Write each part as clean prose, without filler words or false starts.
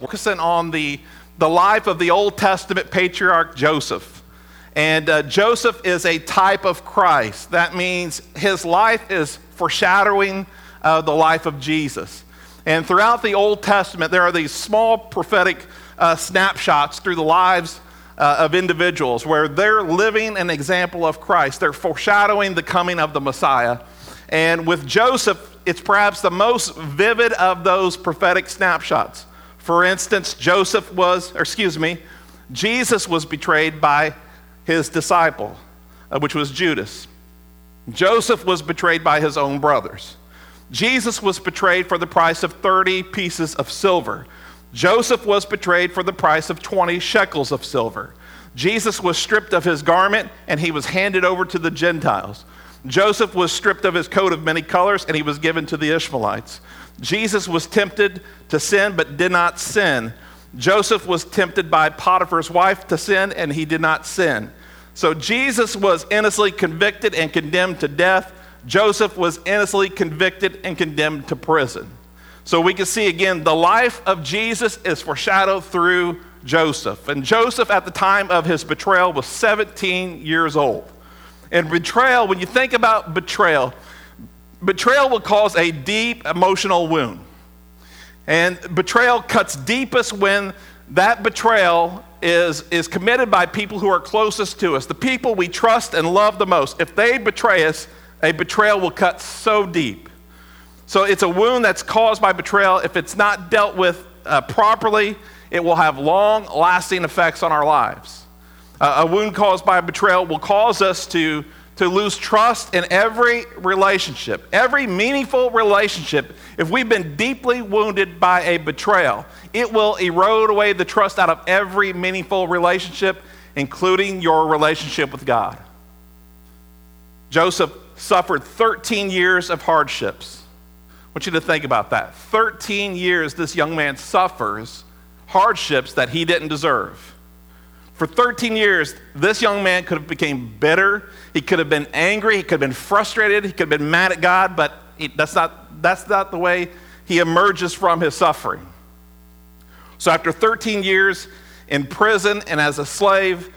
Focusing on the life of the Old Testament patriarch Joseph. And Joseph is a type of Christ. That means his life is foreshadowing the life of Jesus. And throughout the Old Testament, there are these small prophetic snapshots through the lives of individuals where they're living an example of Christ. They're foreshadowing the coming of the Messiah. And with Joseph, it's perhaps the most vivid of those prophetic snapshots. For instance, Jesus was betrayed by his disciple, which was Judas. Joseph was betrayed by his own brothers. Jesus was betrayed for the price of 30 pieces of silver. Joseph was betrayed for the price of 20 shekels of silver. Jesus was stripped of his garment, and he was handed over to the Gentiles. Joseph was stripped of his coat of many colors, and he was given to the Ishmaelites. Jesus was tempted to sin, but did not sin. Joseph was tempted by Potiphar's wife to sin, and he did not sin. So Jesus was innocently convicted and condemned to death. Joseph was innocently convicted and condemned to prison. So we can see again, the life of Jesus is foreshadowed through Joseph. And Joseph at the time of his betrayal was 17 years old. And betrayal, when you think about betrayal will cause a deep emotional wound. And betrayal cuts deepest when that betrayal is committed by people who are closest to us, the people we trust and love the most. If they betray us, a betrayal will cut so deep. So it's a wound that's caused by betrayal. If it's not dealt with properly, it will have long-lasting effects on our lives. A wound caused by betrayal will cause us to lose trust in every relationship, every meaningful relationship. If we've been deeply wounded by a betrayal, it will erode away the trust out of every meaningful relationship, including your relationship with God. Joseph suffered 13 years of hardships. I want you to think about that. 13 years this young man suffers hardships that he didn't deserve. For 13 years, this young man could have become bitter. He could have been angry. He could have been frustrated. He could have been mad at God, but that's not the way he emerges from his suffering. So after 13 years in prison and as a slave,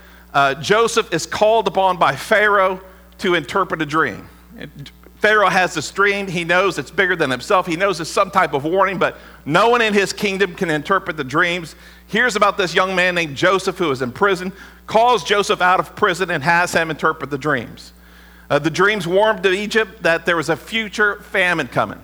Joseph is called upon by Pharaoh to interpret a dream. Pharaoh has this dream. He knows it's bigger than himself. He knows it's some type of warning, but no one in his kingdom can interpret the dreams. Hears about this young man named Joseph who is in prison, calls Joseph out of prison and has him interpret the dreams. The dreams warned to Egypt that there was a future famine coming.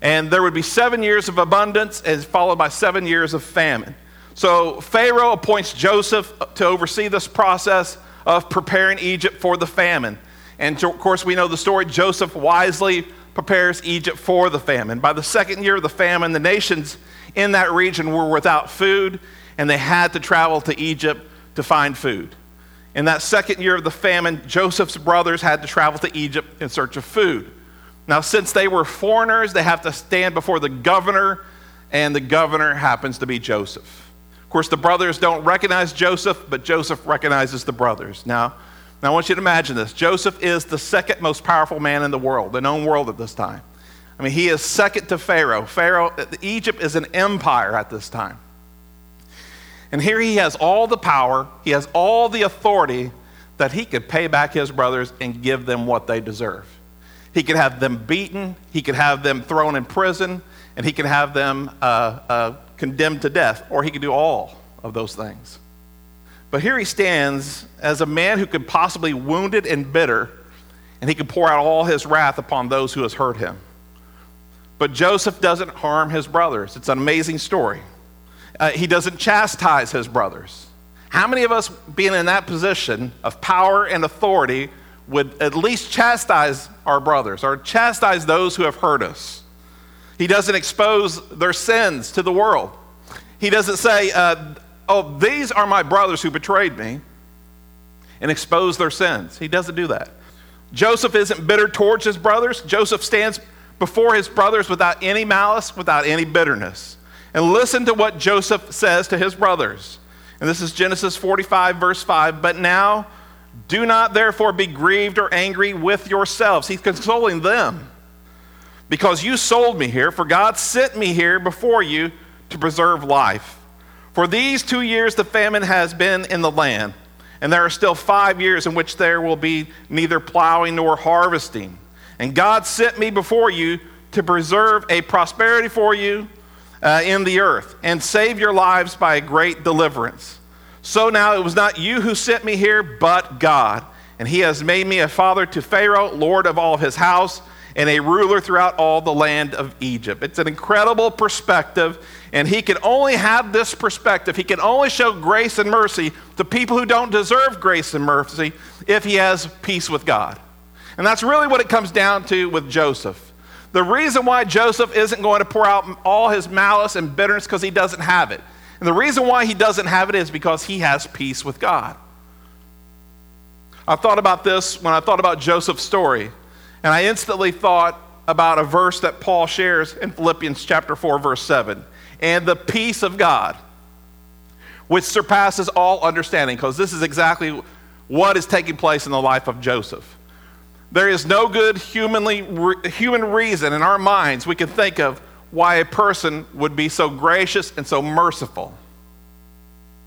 And there would be 7 years of abundance and followed by 7 years of famine. So Pharaoh appoints Joseph to oversee this process of preparing Egypt for the famine. And of course, we know the story. Joseph wisely prepares Egypt for the famine. By the second year of the famine, the nations in that region were without food, and they had to travel to Egypt to find food. In that second year of the famine, Joseph's brothers had to travel to Egypt in search of food. Now, since they were foreigners, they have to stand before the governor, and the governor happens to be Joseph. Of course, the brothers don't recognize Joseph, but Joseph recognizes the brothers. Now, I want you to imagine this. Joseph is the second most powerful man in the world, the known world at this time. I mean, he is second to Pharaoh. Egypt is an empire at this time. And here he has all the power, he has all the authority that he could pay back his brothers and give them what they deserve. He could have them beaten, he could have them thrown in prison, and he could have them condemned to death, or he could do all of those things. But here he stands as a man who could possibly be wounded and bitter, and he could pour out all his wrath upon those who has hurt him. But Joseph doesn't harm his brothers. It's an amazing story. He doesn't chastise his brothers. How many of us being in that position of power and authority would at least chastise our brothers or chastise those who have hurt us? He doesn't expose their sins to the world. He doesn't say, these are my brothers who betrayed me, and expose their sins. He doesn't do that. Joseph isn't bitter towards his brothers. Joseph stands before his brothers without any malice, without any bitterness. And listen to what Joseph says to his brothers. And this is Genesis 45, verse 5. But now, do not therefore be grieved or angry with yourselves. He's consoling them. Because you sold me here, for God sent me here before you to preserve life. For these 2 years the famine has been in the land, and there are still 5 years in which there will be neither plowing nor harvesting. And God sent me before you to preserve a prosperity for you in the earth, and save your lives by a great deliverance. So now it was not you who sent me here, but God. And he has made me a father to Pharaoh, lord of all of his house, and a ruler throughout all the land of Egypt. It's an incredible perspective, and he can only have this perspective. He can only show grace and mercy to people who don't deserve grace and mercy if he has peace with God. And that's really what it comes down to with Joseph. The reason why Joseph isn't going to pour out all his malice and bitterness because he doesn't have it. And the reason why he doesn't have it is because he has peace with God. I thought about this when I thought about Joseph's story. And I instantly thought about a verse that Paul shares in Philippians chapter 4, verse 7. And the peace of God, which surpasses all understanding, because this is exactly what is taking place in the life of Joseph. There is no good human reason in our minds we can think of why a person would be so gracious and so merciful.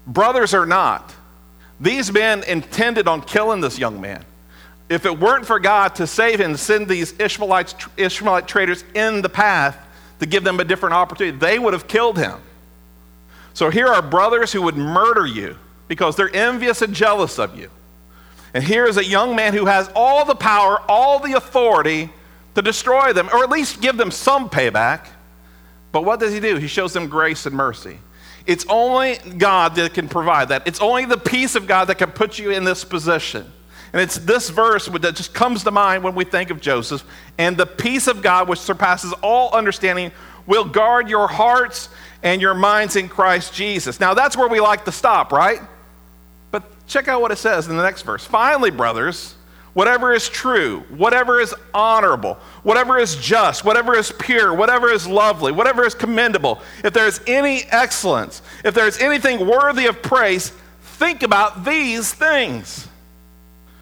Brothers or not, these men intended on killing this young man. If it weren't for God to save him, send these Ishmaelite traders in the path to give them a different opportunity, they would have killed him. So here are brothers who would murder you because they're envious and jealous of you. And here is a young man who has all the power, all the authority to destroy them, or at least give them some payback. But what does he do? He shows them grace and mercy. It's only God that can provide that. It's only the peace of God that can put you in this position. And it's this verse that just comes to mind when we think of Joseph. And the peace of God, which surpasses all understanding, will guard your hearts and your minds in Christ Jesus. Now, that's where we like to stop, right? But check out what it says in the next verse. Finally, brothers, whatever is true, whatever is honorable, whatever is just, whatever is pure, whatever is lovely, whatever is commendable, if there is any excellence, if there is anything worthy of praise, think about these things.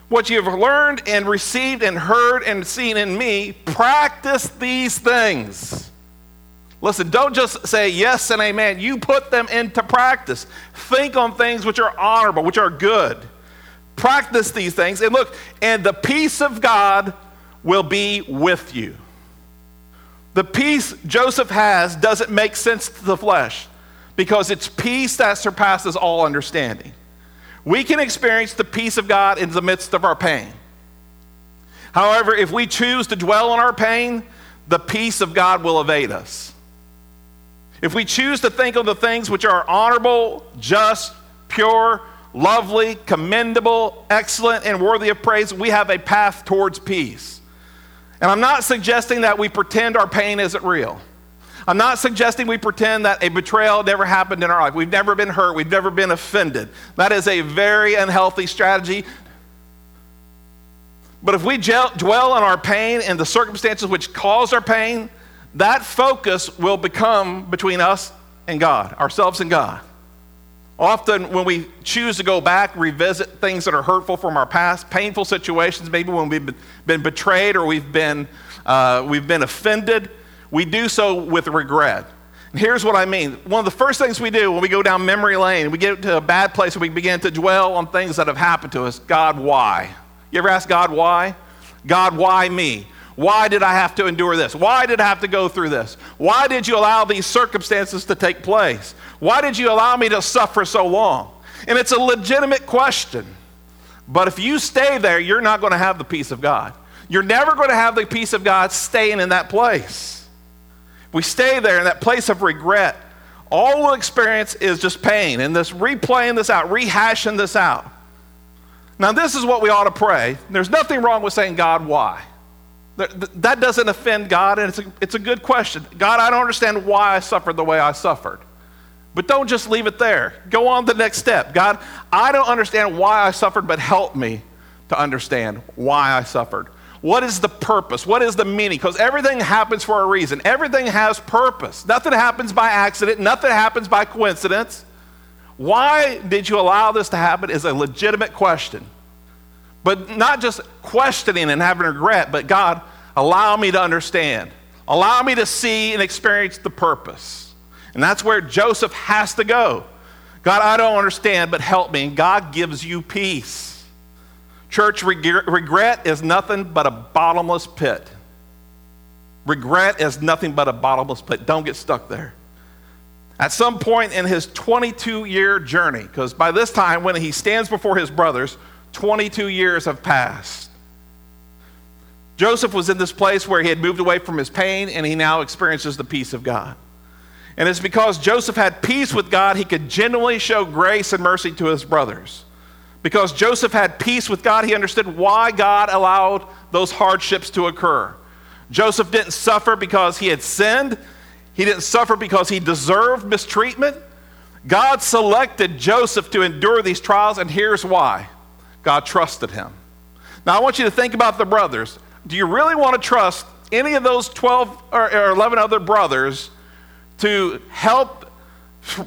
What you have learned and received and heard and seen in me, practice these things. Listen, don't just say yes and amen. You put them into practice. Think on things which are honorable, which are good. Practice these things. And look, and the peace of God will be with you. The peace Joseph has doesn't make sense to the flesh because it's peace that surpasses all understanding. We can experience the peace of God in the midst of our pain. However, if we choose to dwell on our pain, the peace of God will evade us. If we choose to think on the things which are honorable, just, pure, lovely, commendable, excellent, and worthy of praise, we have a path towards peace. And I'm not suggesting that we pretend our pain isn't real. I'm not suggesting we pretend that a betrayal never happened in our life. We've never been hurt. We've never been offended. That is a very unhealthy strategy. But if we dwell on our pain and the circumstances which cause our pain, that focus will become between us and God, ourselves and God. Often when we choose to go back, revisit things that are hurtful from our past, painful situations, maybe when we've been betrayed or we've been offended, we do so with regret. And here's what I mean. One of the first things we do when we go down memory lane, we get to a bad place and we begin to dwell on things that have happened to us. God, why? You ever ask God why? God, why me? Why did I have to endure this? Why did I have to go through this? Why did you allow these circumstances to take place? Why did you allow me to suffer so long? And it's a legitimate question. But if you stay there, you're not going to have the peace of God. You're never going to have the peace of God staying in that place. We stay there in that place of regret. All we'll experience is just pain and this replaying this out, rehashing this out. Now, this is what we ought to pray. There's nothing wrong with saying, God, why? That doesn't offend God, and it's a good question. God, I don't understand why I suffered the way I suffered. But don't just leave it there. Go on to the next step. God, I don't understand why I suffered, but help me to understand why I suffered. What is the purpose? What is the meaning? Because everything happens for a reason. Everything has purpose. Nothing happens by accident. Nothing happens by coincidence. Why did you allow this to happen is a legitimate question. But not just questioning and having regret, but God, allow me to understand. Allow me to see and experience the purpose. And that's where Joseph has to go. God, I don't understand, but help me. And God gives you peace. Church, regret is nothing but a bottomless pit. Regret is nothing but a bottomless pit. Don't get stuck there. At some point in his 22-year journey, because by this time when he stands before his brothers, 22 years have passed. Joseph was in this place where he had moved away from his pain, and he now experiences the peace of God. And it's because Joseph had peace with God, he could genuinely show grace and mercy to his brothers. Because Joseph had peace with God, he understood why God allowed those hardships to occur. Joseph didn't suffer because he had sinned. He didn't suffer because he deserved mistreatment. God selected Joseph to endure these trials, and here's why. God trusted him. Now, I want you to think about the brothers. Do you really want to trust any of those 12 or 11 other brothers to help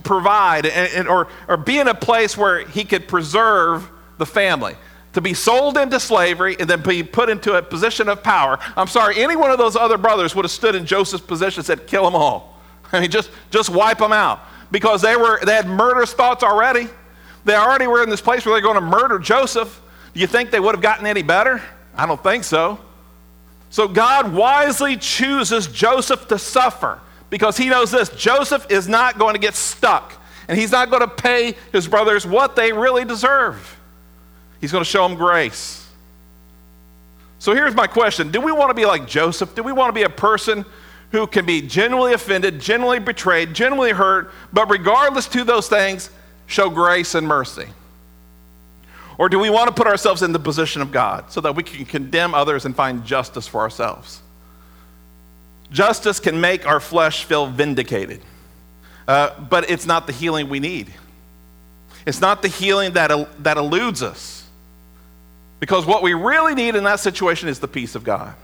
provide or be in a place where he could preserve the family? To be sold into slavery and then be put into a position of power. I'm sorry, any one of those other brothers would have stood in Joseph's position and said, kill them all. I mean, just wipe them out. Because they had murderous thoughts already. They already were in this place where they're going to murder Joseph. Do you think they would have gotten any better? I don't think so. So God wisely chooses Joseph to suffer because he knows this. Joseph is not going to get stuck, and he's not going to pay his brothers what they really deserve. He's going to show them grace. So here's my question. Do we want to be like Joseph? Do we want to be a person who can be genuinely offended, genuinely betrayed, genuinely hurt, but regardless to those things, show grace and mercy? Or do we want to put ourselves in the position of God so that we can condemn others and find justice for ourselves? Justice can make our flesh feel vindicated, but it's not the healing we need. It's not the healing that eludes us, because what we really need in that situation is the peace of God.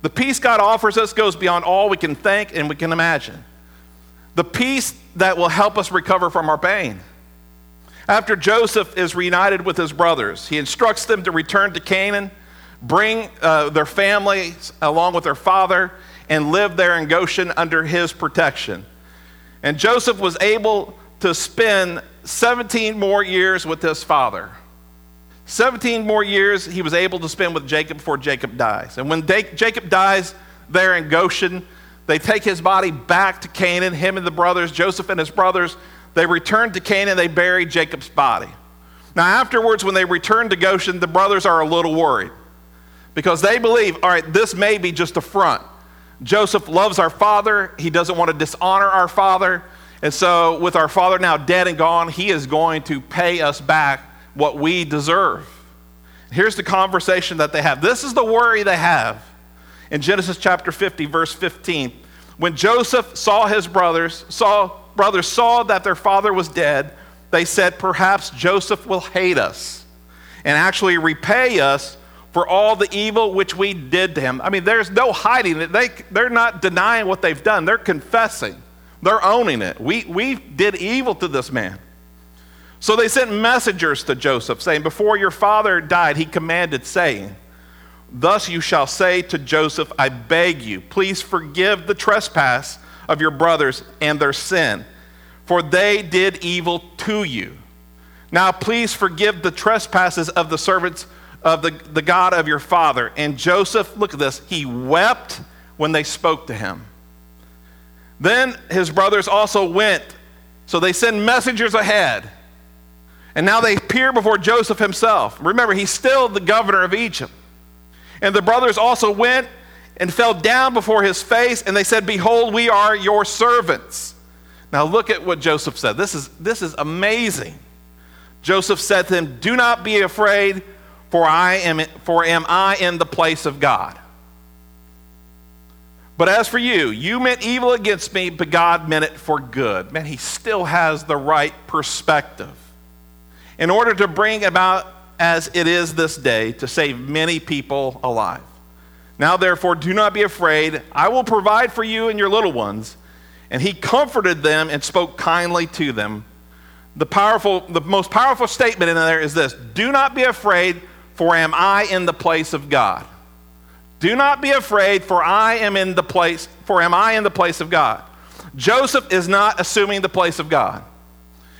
The peace God offers us goes beyond all we can think and we can imagine. The peace that will help us recover from our pain. After Joseph is reunited with his brothers, he instructs them to return to Canaan, bring their families along with their father, and live there in Goshen under his protection. And Joseph was able to spend 17 more years with his father. 17 more years he was able to spend with Jacob before Jacob dies. And when Jacob dies there in Goshen, they take his body back to Canaan, him and the brothers, Joseph and his brothers. They returned to Canaan, they buried Jacob's body. Now afterwards, when they returned to Goshen, the brothers are a little worried because they believe, all right, this may be just a front. Joseph loves our father. He doesn't want to dishonor our father. And so with our father now dead and gone, he is going to pay us back what we deserve. Here's the conversation that they have. This is the worry they have. In Genesis chapter 50, verse 15, when Joseph saw his brothers, saw that their father was dead, they said, perhaps Joseph will hate us and actually repay us for all the evil which we did to him. I mean, there's no hiding it. They're not denying what they've done. They're confessing. They're owning it. We did evil to this man. So they sent messengers to Joseph saying, before your father died, he commanded saying, thus you shall say to Joseph, I beg you, please forgive the trespass of your brothers and their sin, for they did evil to you. Now please forgive the trespasses of the servants of the God of your father. And Joseph, look at this, he wept when they spoke to him. Then his brothers also went. So they send messengers ahead. And now they appear before Joseph himself. Remember, he's still the governor of Egypt. And the brothers also went and fell down before his face, and they said, behold, we are your servants. Now look at what Joseph said. This is amazing. Joseph said to them, do not be afraid, for am I in the place of God. But as for you, you meant evil against me, but God meant it for good. Man, he still has the right perspective. In order to bring about as it is this day, to save many people alive. Now, therefore, do not be afraid. I will provide for you and your little ones. And he comforted them and spoke kindly to them. The most powerful statement in there is this. Do not be afraid, for am I in the place of God? Do not be afraid, for am I in the place of God? Joseph is not assuming the place of God.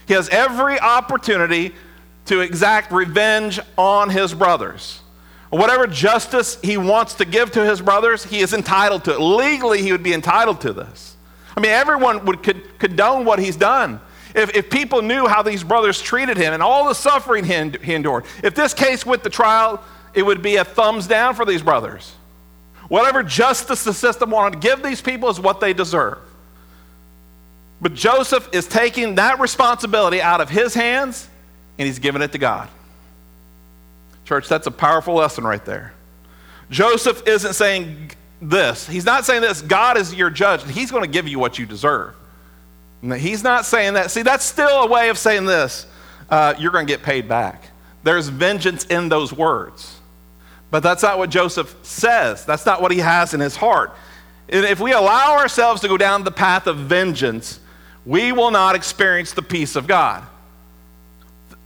He has every opportunity to exact revenge on his brothers. Whatever justice he wants to give to his brothers, he is entitled to it. Legally, he would be entitled to this. I mean, everyone would condone what he's done. If people knew how these brothers treated him and all the suffering he endured, if this case with the trial, it would be a thumbs down for these brothers. Whatever justice the system wanted to give these people is what they deserve. But Joseph is taking that responsibility out of his hands, and he's giving it to God. Church, that's a powerful lesson right there. Joseph isn't saying this. He's not saying this, God is your judge, and he's going to give you what you deserve. And he's not saying that. See, that's still a way of saying this. You're going to get paid back. There's vengeance in those words. But that's not what Joseph says. That's not what he has in his heart. And if we allow ourselves to go down the path of vengeance, we will not experience the peace of God.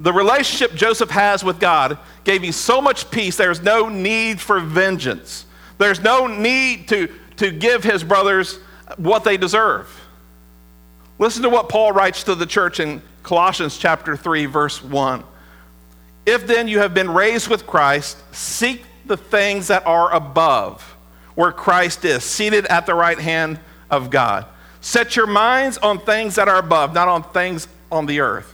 The relationship Joseph has with God gave him so much peace, there's no need for vengeance. There's no need to give his brothers what they deserve. Listen to what Paul writes to the church in Colossians chapter 3, verse 1. If then you have been raised with Christ, seek the things that are above, where Christ is, seated at the right hand of God. Set your minds on things that are above, not on things on the earth.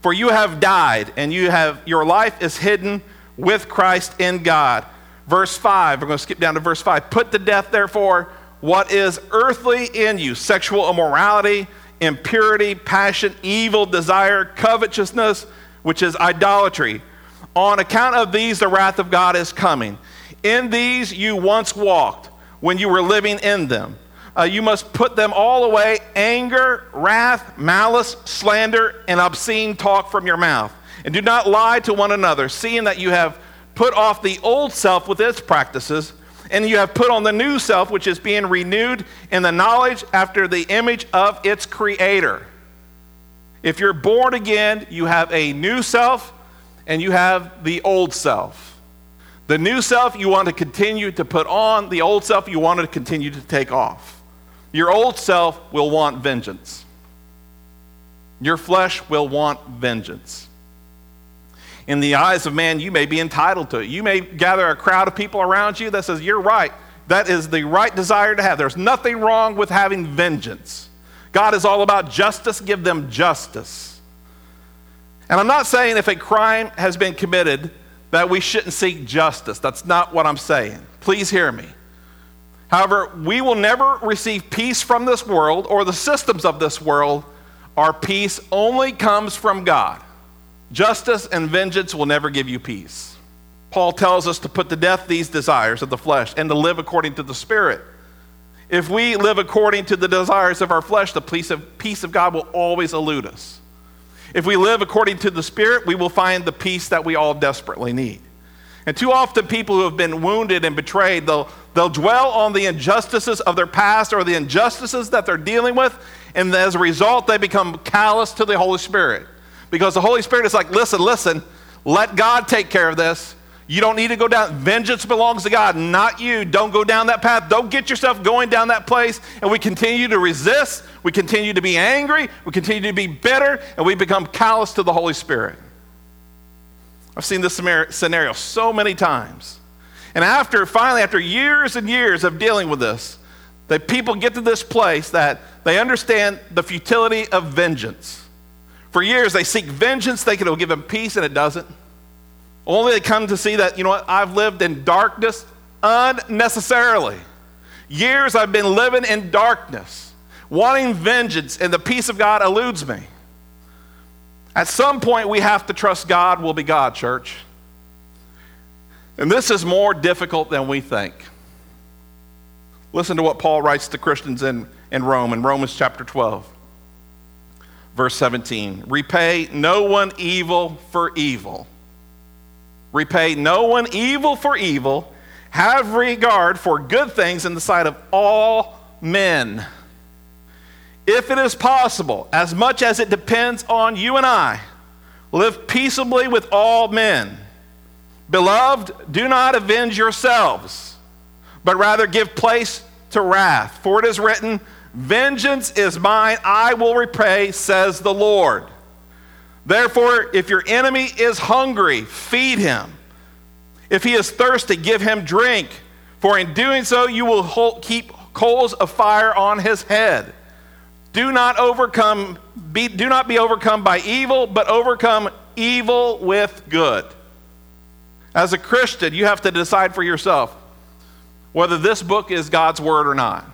For you have died, and your life is hidden with Christ in God. Verse 5, we're going to skip down to verse 5. Put to death, therefore, what is earthly in you, sexual immorality, impurity, passion, evil desire, covetousness, which is idolatry. On account of these, the wrath of God is coming. In these you once walked when you were living in them. You must put them all away, anger, wrath, malice, slander, and obscene talk from your mouth. And do not lie to one another, seeing that you have put off the old self with its practices, and you have put on the new self, which is being renewed in the knowledge after the image of its creator. If you're born again, you have a new self, and you have the old self. The new self you want to continue to put on, the old self you want to continue to take off. Your old self will want vengeance. Your flesh will want vengeance. In the eyes of man, you may be entitled to it. You may gather a crowd of people around you that says, you're right. That is the right desire to have. There's nothing wrong with having vengeance. God is all about justice. Give them justice. And I'm not saying if a crime has been committed that we shouldn't seek justice. That's not what I'm saying. Please hear me. However, we will never receive peace from this world or the systems of this world. Our peace only comes from God. Justice and vengeance will never give you peace. Paul tells us to put to death these desires of the flesh and to live according to the Spirit. If we live according to the desires of our flesh, the peace of God will always elude us. If we live according to the Spirit, we will find the peace that we all desperately need. And too often people who have been wounded and betrayed, they'll dwell on the injustices of their past or the injustices that they're dealing with, and as a result, they become callous to the Holy Spirit. Because the Holy Spirit is like, listen, let God take care of this. You don't need to go down. Vengeance belongs to God, not you. Don't go down that path. Don't get yourself going down that place. And we continue to resist. We continue to be angry. We continue to be bitter, and we become callous to the Holy Spirit. I've seen this scenario so many times. And finally, after years and years of dealing with this, that people get to this place that they understand the futility of vengeance. For years, they seek vengeance, thinking it'll give them peace, and it doesn't. Only they come to see that, you know what, I've lived in darkness unnecessarily. Years I've been living in darkness, wanting vengeance, and the peace of God eludes me. At some point, we have to trust God will be God, church. And this is more difficult than we think. Listen to what Paul writes to Christians in Rome, in Romans chapter 12, verse 17. Repay no one evil for evil. Repay no one evil for evil. Have regard for good things in the sight of all men. If it is possible, as much as it depends on you and I, live peaceably with all men. Beloved, do not avenge yourselves, but rather give place to wrath. For it is written, Vengeance is mine, I will repay, says the Lord. Therefore, if your enemy is hungry, feed him. If he is thirsty, give him drink. For in doing so, you will keep coals of fire on his head. Do not be overcome by evil, but overcome evil with good. As a Christian, you have to decide for yourself whether this book is God's word or not.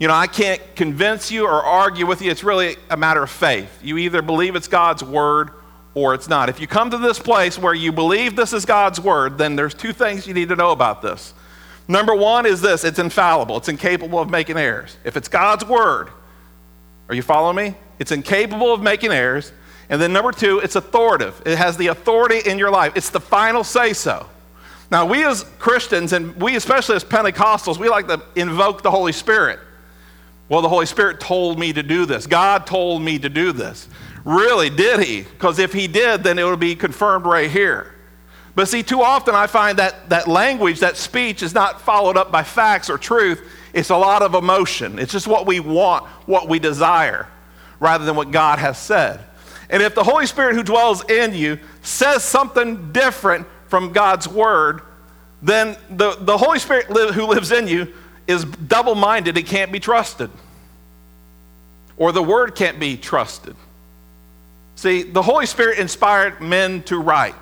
You know, I can't convince you or argue with you. It's really a matter of faith. You either believe it's God's word or it's not. If you come to this place where you believe this is God's word, then there's two things you need to know about this. Number one is this: it's infallible. It's incapable of making errors. If it's God's word, are you following me? It's incapable of making errors. And then number two, it's authoritative. It has the authority in your life. It's the final say-so. Now, we as Christians, and we especially as Pentecostals, we like to invoke the Holy Spirit. Well, the Holy Spirit told me to do this. God told me to do this. Really, did he? Because if he did, then it would be confirmed right here. But see, too often I find that language, that speech is not followed up by facts or truth. It's a lot of emotion. It's just what we want, what we desire, rather than what God has said. And if the Holy Spirit who dwells in you says something different from God's word, then the Holy Spirit who lives in you is double-minded. It can't be trusted. Or the word can't be trusted. See, the Holy Spirit inspired men to write.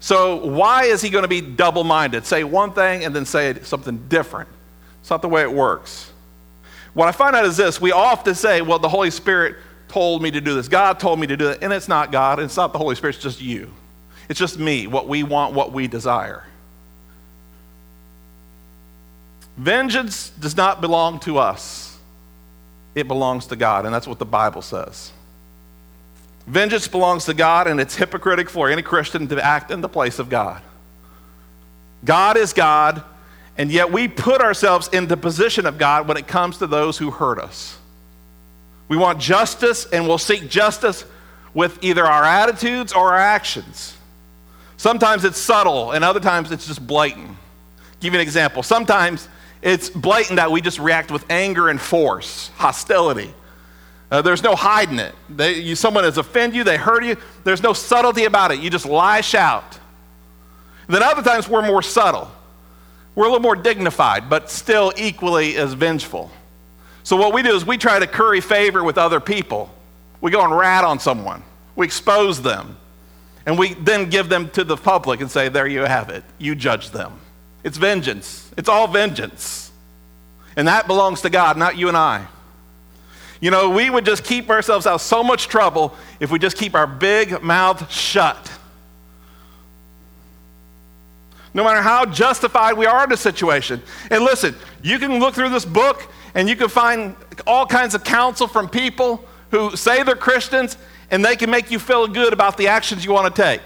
So why is he going to be double-minded? Say one thing and then say something different. It's not the way it works. What I find out is this: we often say, well, the Holy Spirit told me to do this. God told me to do it. And it's not God. It's not the Holy Spirit. It's just you. It's just me, what we want, what we desire. Vengeance does not belong to us. It belongs to God, and that's what the Bible says. Vengeance belongs to God, and it's hypocritical for any Christian to act in the place of God. God is God, and yet we put ourselves in the position of God when it comes to those who hurt us. We want justice, and we'll seek justice with either our attitudes or our actions. Sometimes it's subtle, and other times it's just blatant. Give you an example. Sometimes it's blatant that we just react with anger and force, hostility. There's no hiding it. Someone has offended you, they hurt you. There's no subtlety about it. You just lash out. Then other times we're more subtle. We're a little more dignified, but still equally as vengeful. So what we do is we try to curry favor with other people. We go and rat on someone. We expose them. And we then give them to the public and say, there you have it. You judge them. It's vengeance. It's all vengeance. And that belongs to God, not you and I. You know, we would just keep ourselves out of so much trouble if we just keep our big mouth shut. No matter how justified we are in a situation. And listen, you can look through this book and you can find all kinds of counsel from people who say they're Christians, and they can make you feel good about the actions you want to take.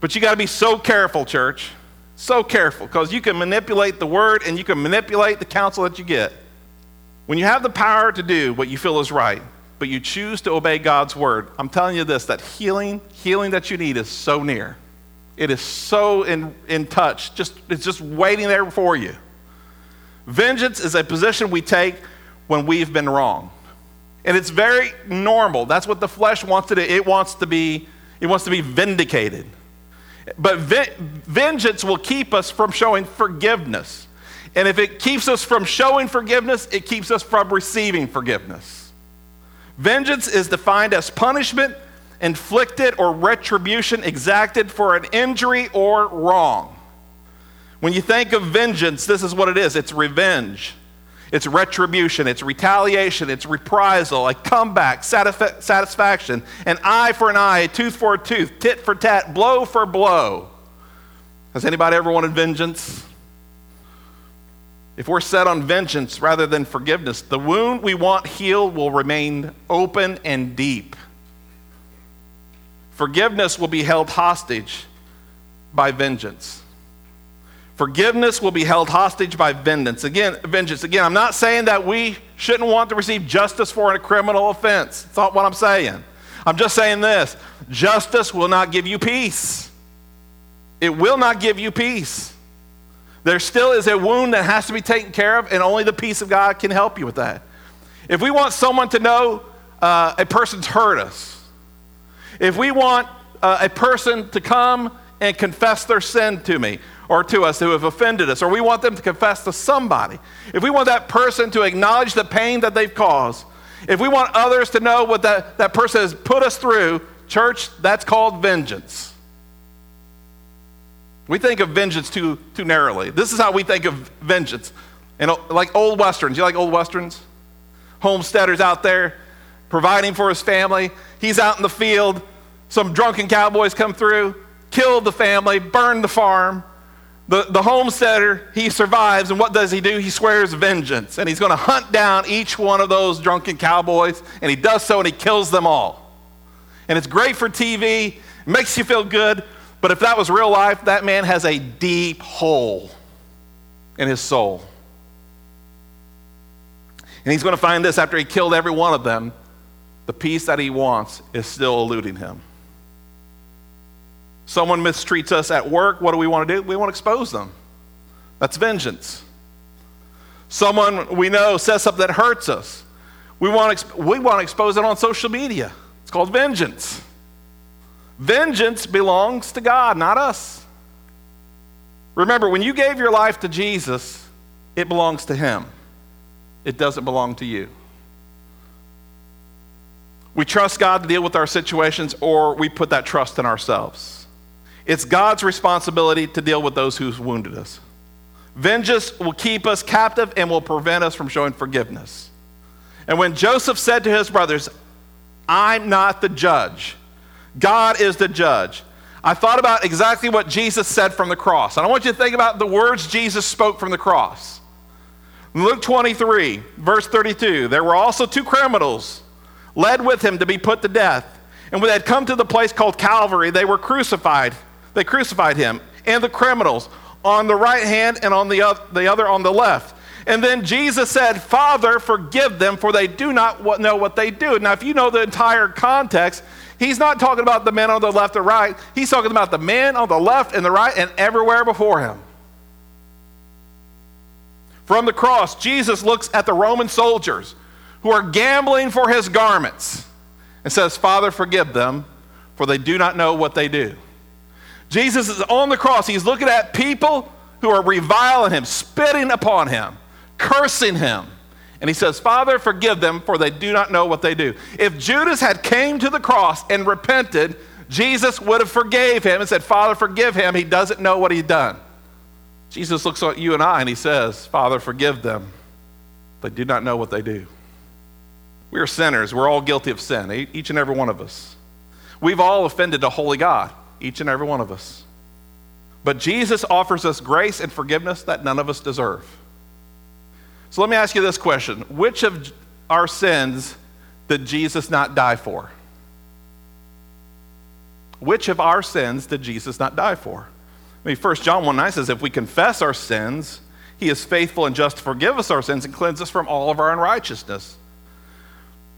But you got to be so careful, church, so careful, because you can manipulate the word and you can manipulate the counsel that you get. When you have the power to do what you feel is right, but you choose to obey God's word, I'm telling you this, that healing that you need is so near. It is so in touch. It's just waiting there for you. Vengeance is a position we take when we've been wrong. And it's very normal. That's what the flesh wants to do. It wants to be vindicated. But vengeance will keep us from showing forgiveness. And if it keeps us from showing forgiveness, it keeps us from receiving forgiveness. Vengeance is defined as punishment inflicted or retribution exacted for an injury or wrong. When you think of vengeance, this is what it is. It's revenge. It's retribution, it's retaliation, it's reprisal, a comeback, satisfaction, an eye for an eye, a tooth for a tooth, tit for tat, blow for blow. Has anybody ever wanted vengeance? If we're set on vengeance rather than forgiveness, the wound we want healed will remain open and deep. Forgiveness will be held hostage by vengeance. Forgiveness will be held hostage by vengeance. Again, I'm not saying that we shouldn't want to receive justice for a criminal offense. It's not what I'm saying. I'm just saying this: justice will not give you peace. It will not give you peace. There still is a wound that has to be taken care of, and only the peace of God can help you with that. If we want someone to know a person's hurt us, if we want a person to come and confess their sin to me or to us who have offended us, or we want them to confess to somebody, if we want that person to acknowledge the pain that they've caused, if we want others to know what that person has put us through, church, that's called vengeance. We think of vengeance too narrowly. This is how we think of vengeance. And like old Westerns, you like old Westerns? Homesteaders out there providing for his family. He's out in the field. Some drunken cowboys come through, kill the family, burn the farm. The homesteader, he survives, and what does he do? He swears vengeance, and he's going to hunt down each one of those drunken cowboys, and he does so, and he kills them all. And it's great for TV, makes you feel good, but if that was real life, that man has a deep hole in his soul. And he's going to find this after he killed every one of them. The peace that he wants is still eluding him. Someone mistreats us at work. What do we want to do? We want to expose them. That's vengeance. Someone we know says something that hurts us. We want to expose it on social media. It's called vengeance. Vengeance belongs to God, not us. Remember, when you gave your life to Jesus, it belongs to him. It doesn't belong to you. We trust God to deal with our situations, or we put that trust in ourselves. It's God's responsibility to deal with those who've wounded us. Vengeance will keep us captive and will prevent us from showing forgiveness. And when Joseph said to his brothers, "I'm not the judge. God is the judge," I thought about exactly what Jesus said from the cross. And I want you to think about the words Jesus spoke from the cross. Luke 23, verse 32, "There were also two criminals led with him to be put to death. And when they had come to the place called Calvary, they were crucified. They crucified him and the criminals on the right hand and on the other on the left. And then Jesus said, 'Father, forgive them, for they do not know what they do.'" Now, if you know the entire context, he's not talking about the men on the left or right. He's talking about the men on the left and the right and everywhere before him. From the cross, Jesus looks at the Roman soldiers who are gambling for his garments and says, "Father, forgive them, for they do not know what they do." Jesus is on the cross. He's looking at people who are reviling him, spitting upon him, cursing him. And he says, "Father, forgive them, for they do not know what they do." If Judas had came to the cross and repented, Jesus would have forgave him and said, "Father, forgive him. He doesn't know what he's done." Jesus looks at you and I and he says, "Father, forgive them. They do not know what they do." We are sinners. We're all guilty of sin, each and every one of us. We've all offended a holy God, each and every one of us. But Jesus offers us grace and forgiveness that none of us deserve. So let me ask you this question. Which of our sins did Jesus not die for? Which of our sins did Jesus not die for? I mean, 1 John 1:9 says, "If we confess our sins, he is faithful and just to forgive us our sins and cleanse us from all of our unrighteousness."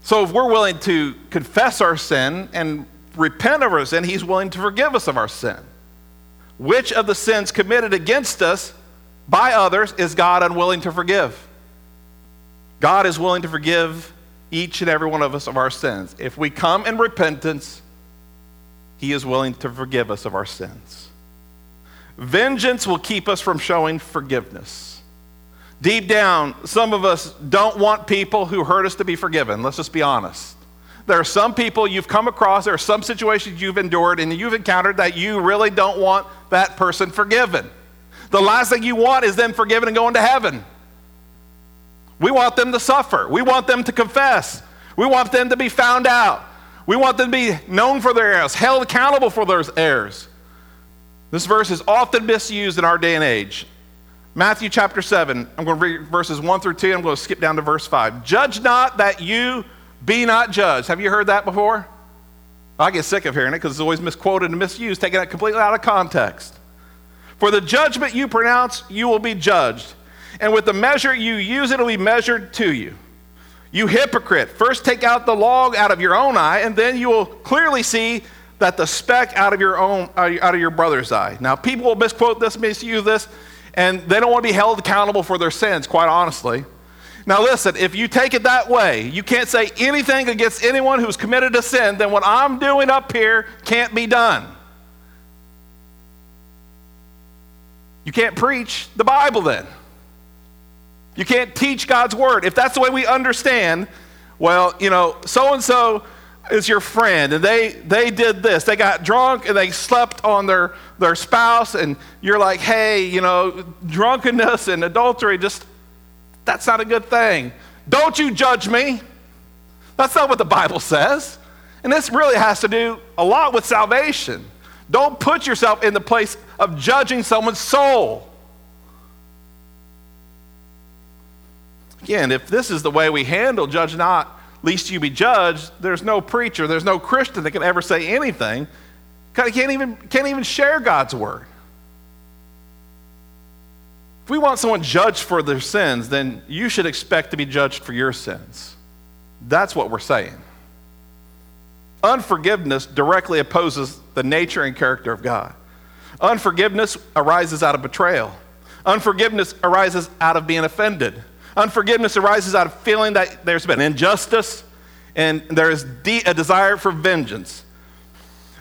So if we're willing to confess our sin and repent of our sin, he's willing to forgive us of our sin. Which of the sins committed against us by others is God unwilling to forgive? God is willing to forgive each and every one of us of our sins. If we come in repentance, he is willing to forgive us of our sins. Vengeance will keep us from showing forgiveness. Deep down, some of us don't want people who hurt us to be forgiven. Let's just be honest. There are some people you've come across, there are some situations you've endured and you've encountered that you really don't want that person forgiven. The last thing you want is them forgiven and going to heaven. We want them to suffer. We want them to confess. We want them to be found out. We want them to be known for their errors, held accountable for their errors. This verse is often misused in our day and age. Matthew chapter 7, I'm going to read verses 1 through 2, I'm going to skip down to verse 5. "Judge not that you be not judged." Have you heard that before? I get sick of hearing it because it's always misquoted and misused, taken it completely out of context. "For the judgment you pronounce, you will be judged. And with the measure you use, it will be measured to you. You hypocrite, first take out the log out of your own eye, and then you will clearly see that the speck out of your brother's eye." Now, people will misquote this, misuse this, and they don't want to be held accountable for their sins, quite honestly. Now listen, if you take it that way, you can't say anything against anyone who's committed a sin, then what I'm doing up here can't be done. You can't preach the Bible then. You can't teach God's word. If that's the way we understand, well, you know, so-and-so is your friend, and they did this. They got drunk, and they slept on their spouse, and you're like, hey, you know, drunkenness and adultery, just, that's not a good thing. Don't you judge me. That's not what the Bible says. And this really has to do a lot with salvation. Don't put yourself in the place of judging someone's soul. Again, if this is the way we handle judge not, lest you be judged, there's no preacher, there's no Christian that can ever say anything. God can't even share God's word. If we want someone judged for their sins, then you should expect to be judged for your sins. That's what we're saying. Unforgiveness directly opposes the nature and character of God. Unforgiveness arises out of betrayal. Unforgiveness arises out of being offended. Unforgiveness arises out of feeling that there's been injustice and there is a desire for vengeance.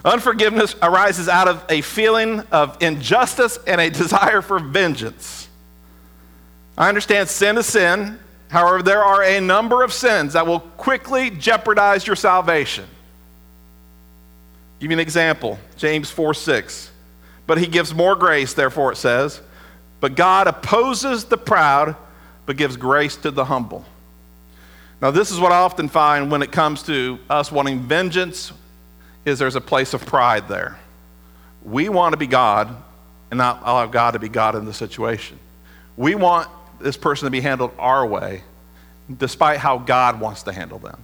Unforgiveness arises out of a feeling of injustice and a desire for vengeance. I understand sin is sin. However, there are a number of sins that will quickly jeopardize your salvation. Give me an example, James 4:6. But he gives more grace, therefore it says, but God opposes the proud, but gives grace to the humble. Now, this is what I often find when it comes to us wanting vengeance, is there's a place of pride there. We want to be God and not allow God to be God in the situation. We want this person to be handled our way, despite how God wants to handle them.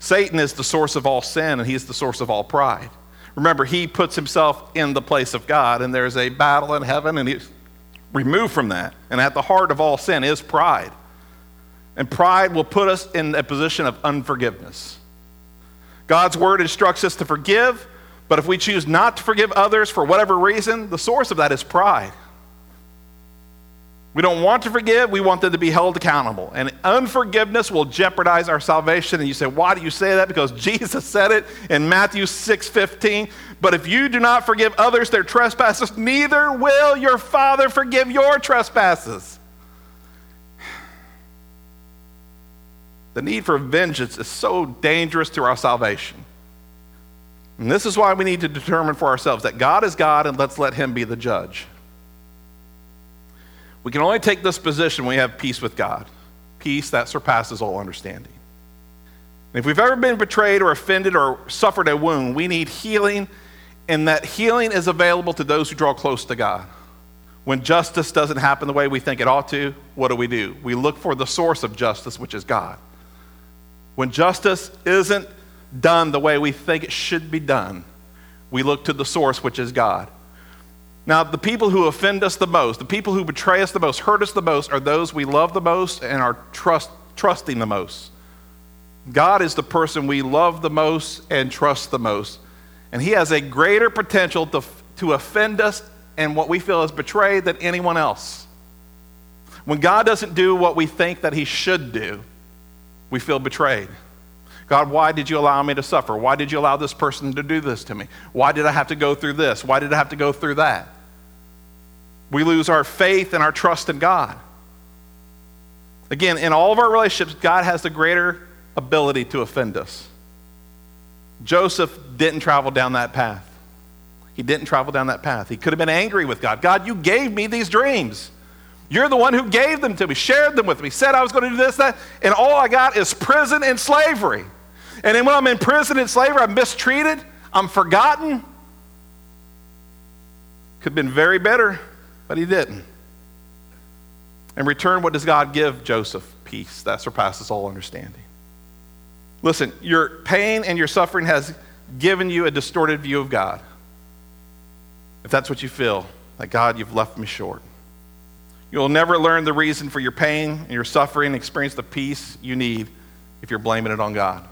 Satan is the source of all sin, and he's the source of all pride. Remember, he puts himself in the place of God, and there's a battle in heaven, and he's removed from that. And at the heart of all sin is pride. And pride will put us in a position of unforgiveness. God's word instructs us to forgive, but if we choose not to forgive others for whatever reason, the source of that is pride. We don't want to forgive. We want them to be held accountable. And unforgiveness will jeopardize our salvation. And you say, why do you say that? Because Jesus said it in Matthew 6:15. But if you do not forgive others their trespasses, neither will your Father forgive your trespasses. The need for vengeance is so dangerous to our salvation. And this is why we need to determine for ourselves that God is God, and let's let him be the judge. We can only take this position when we have peace with God, peace that surpasses all understanding. And if we've ever been betrayed or offended or suffered a wound, we need healing, and that healing is available to those who draw close to God. When justice doesn't happen the way we think it ought to, what do? We look for the source of justice, which is God. When justice isn't done the way we think it should be done, we look to the source, which is God. Now, the people who offend us the most, the people who betray us the most, hurt us the most, are those we love the most and are trusting the most. God is the person we love the most and trust the most. And he has a greater potential to offend us and what we feel is betrayed than anyone else. When God doesn't do what we think that he should do, we feel betrayed. God, why did you allow me to suffer? Why did you allow this person to do this to me? Why did I have to go through this? Why did I have to go through that? We lose our faith and our trust in God. Again, in all of our relationships, God has the greater ability to offend us. Joseph didn't travel down that path. He didn't travel down that path. He could have been angry with God. God, you gave me these dreams. You're the one who gave them to me, shared them with me, said I was going to do this, that, and all I got is prison and slavery. And then when I'm in prison and slavery, I'm mistreated, I'm forgotten. Could have been very bitter, but he didn't. In return, what does God give Joseph? Peace that surpasses all understanding. Listen, your pain and your suffering has given you a distorted view of God. If that's what you feel, like, God, you've left me short. You'll never learn the reason for your pain and your suffering and experience the peace you need if you're blaming it on God.